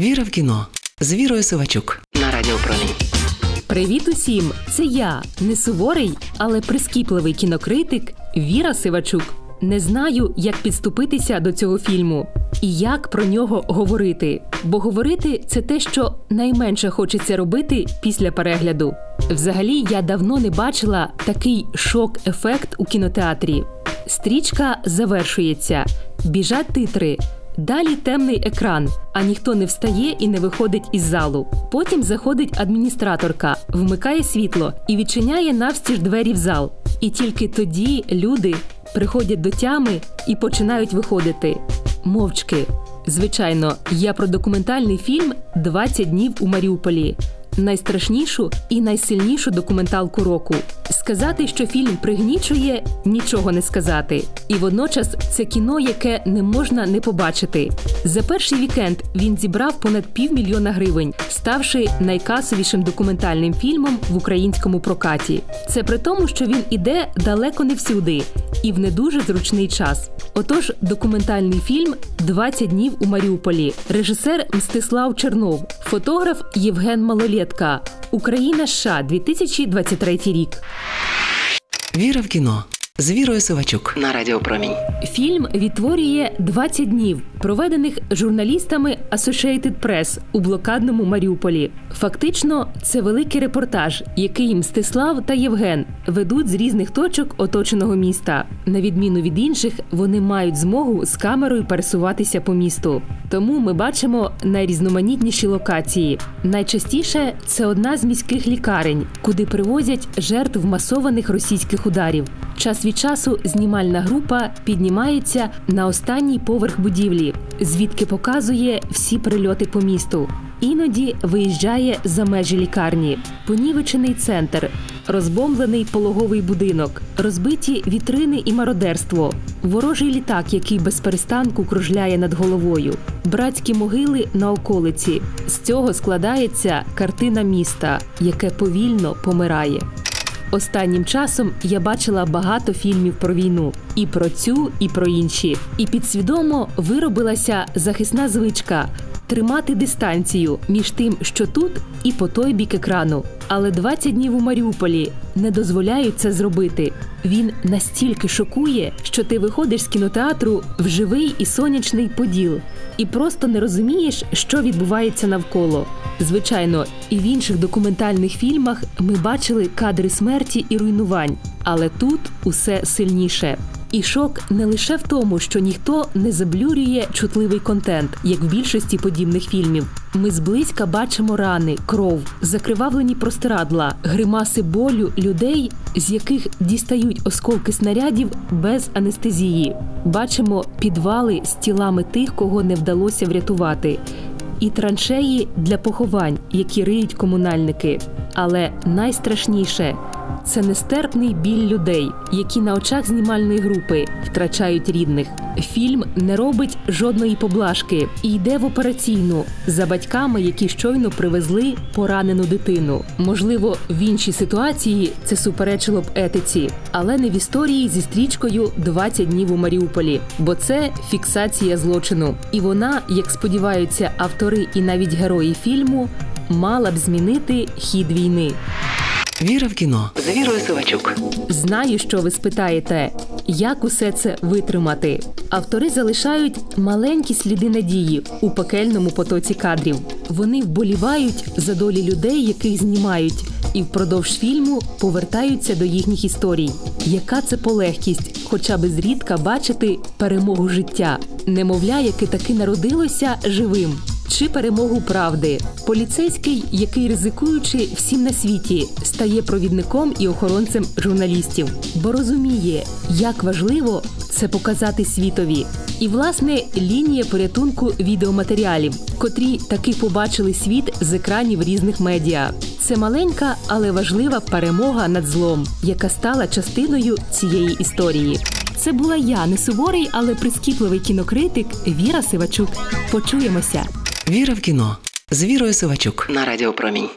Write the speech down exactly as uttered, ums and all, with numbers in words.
Віра в кіно з Вірою Сивачук на Радіо Промінь. Привіт усім! Це я, не суворий, але прискіпливий кінокритик Віра Сивачук. Не знаю, як підступитися до цього фільму і як про нього говорити. Бо говорити – це те, що найменше хочеться робити після перегляду. Взагалі, я давно не бачила такий шок-ефект у кінотеатрі. Стрічка завершується, біжать титри, далі темний екран, а ніхто не встає і не виходить із залу. Потім заходить адміністраторка, вмикає світло і відчиняє навстіж двері в зал. І тільки тоді люди приходять до тями і починають виходити. Мовчки. Звичайно, я про документальний фільм «двадцять днів у Маріуполі». Найстрашнішу і найсильнішу документалку року. Сказати, що фільм пригнічує – нічого не сказати. І водночас це кіно, яке не можна не побачити. За перший вікенд він зібрав понад півмільйона гривень, ставши найкасовішим документальним фільмом в українському прокаті. Це при тому, що він іде далеко не всюди і в не дуже зручний час. Отож, документальний фільм «двадцять днів у Маріуполі». Режисер Мстислав Чернов, фотограф Євген Малолєтка. Україна, США, дві тисячі двадцять третій рік. Віра в кіно з Вірою Сивачук на Радіо Промінь. Фільм відтворює двадцять днів, проведених журналістами Associated Press у блокадному Маріуполі. Фактично, це великий репортаж, який Мстислав та Євген ведуть з різних точок оточеного міста. На відміну від інших, вони мають змогу з камерою пересуватися по місту. Тому ми бачимо найрізноманітніші локації. Найчастіше це одна з міських лікарень, куди привозять жертв масованих російських ударів. Час від часу знімальна група піднімається на останній поверх будівлі, звідки показує всі прильоти по місту. Іноді виїжджає за межі лікарні. Понівечений центр, розбомблений пологовий будинок, розбиті вітрини і мародерство, ворожий літак, який без перестанку кружляє над головою, братські могили на околиці. З цього складається картина міста, яке повільно помирає. Останнім часом я бачила багато фільмів про війну. І про цю, і про інші. І підсвідомо виробилася захисна звичка – тримати дистанцію між тим, що тут, і по той бік екрану. Але двадцять днів у Маріуполі не дозволяють це зробити. Він настільки шокує, що ти виходиш з кінотеатру в живий і сонячний Поділ і просто не розумієш, що відбувається навколо. Звичайно, і в інших документальних фільмах ми бачили кадри смерті і руйнувань, але тут усе сильніше. І шок не лише в тому, що ніхто не заблюрює чутливий контент, як в більшості подібних фільмів. Ми зблизька бачимо рани, кров, закривавлені простирадла, гримаси болю людей, з яких дістають осколки снарядів без анестезії. Бачимо підвали з тілами тих, кого не вдалося врятувати, і траншеї для поховань, які риють комунальники. Але найстрашніше – це нестерпний біль людей, які на очах знімальної групи втрачають рідних. Фільм не робить жодної поблажки і йде в операційну за батьками, які щойно привезли поранену дитину. Можливо, в іншій ситуації це суперечило б етиці, але не в історії зі стрічкою «двадцять днів у Маріуполі», бо це фіксація злочину. І вона, як сподіваються автори і навіть герої фільму, мала б змінити хід війни. Віра в кіно з Вірою Сивачук. Знаю, що ви спитаєте, як усе це витримати. Автори залишають маленькі сліди надії у пекельному потоці кадрів. Вони вболівають за долі людей, яких знімають, і впродовж фільму повертаються до їхніх історій. Яка це полегкість, хоча б зрідка бачити перемогу життя, немовля, яке таки народилося живим. Чи перемогу правди. Поліцейський, який, ризикуючи всім на світі, стає провідником і охоронцем журналістів. Бо розуміє, як важливо це показати світові. І, власне, лінія порятунку відеоматеріалів, котрі таки побачили світ з екранів різних медіа. Це маленька, але важлива перемога над злом, яка стала частиною цієї історії. Це була я, не суворий, але прискіпливий кінокритик Віра Сивачук. Почуємося! Віра в кіно з Вірою Сивачук на Радіо Промінь.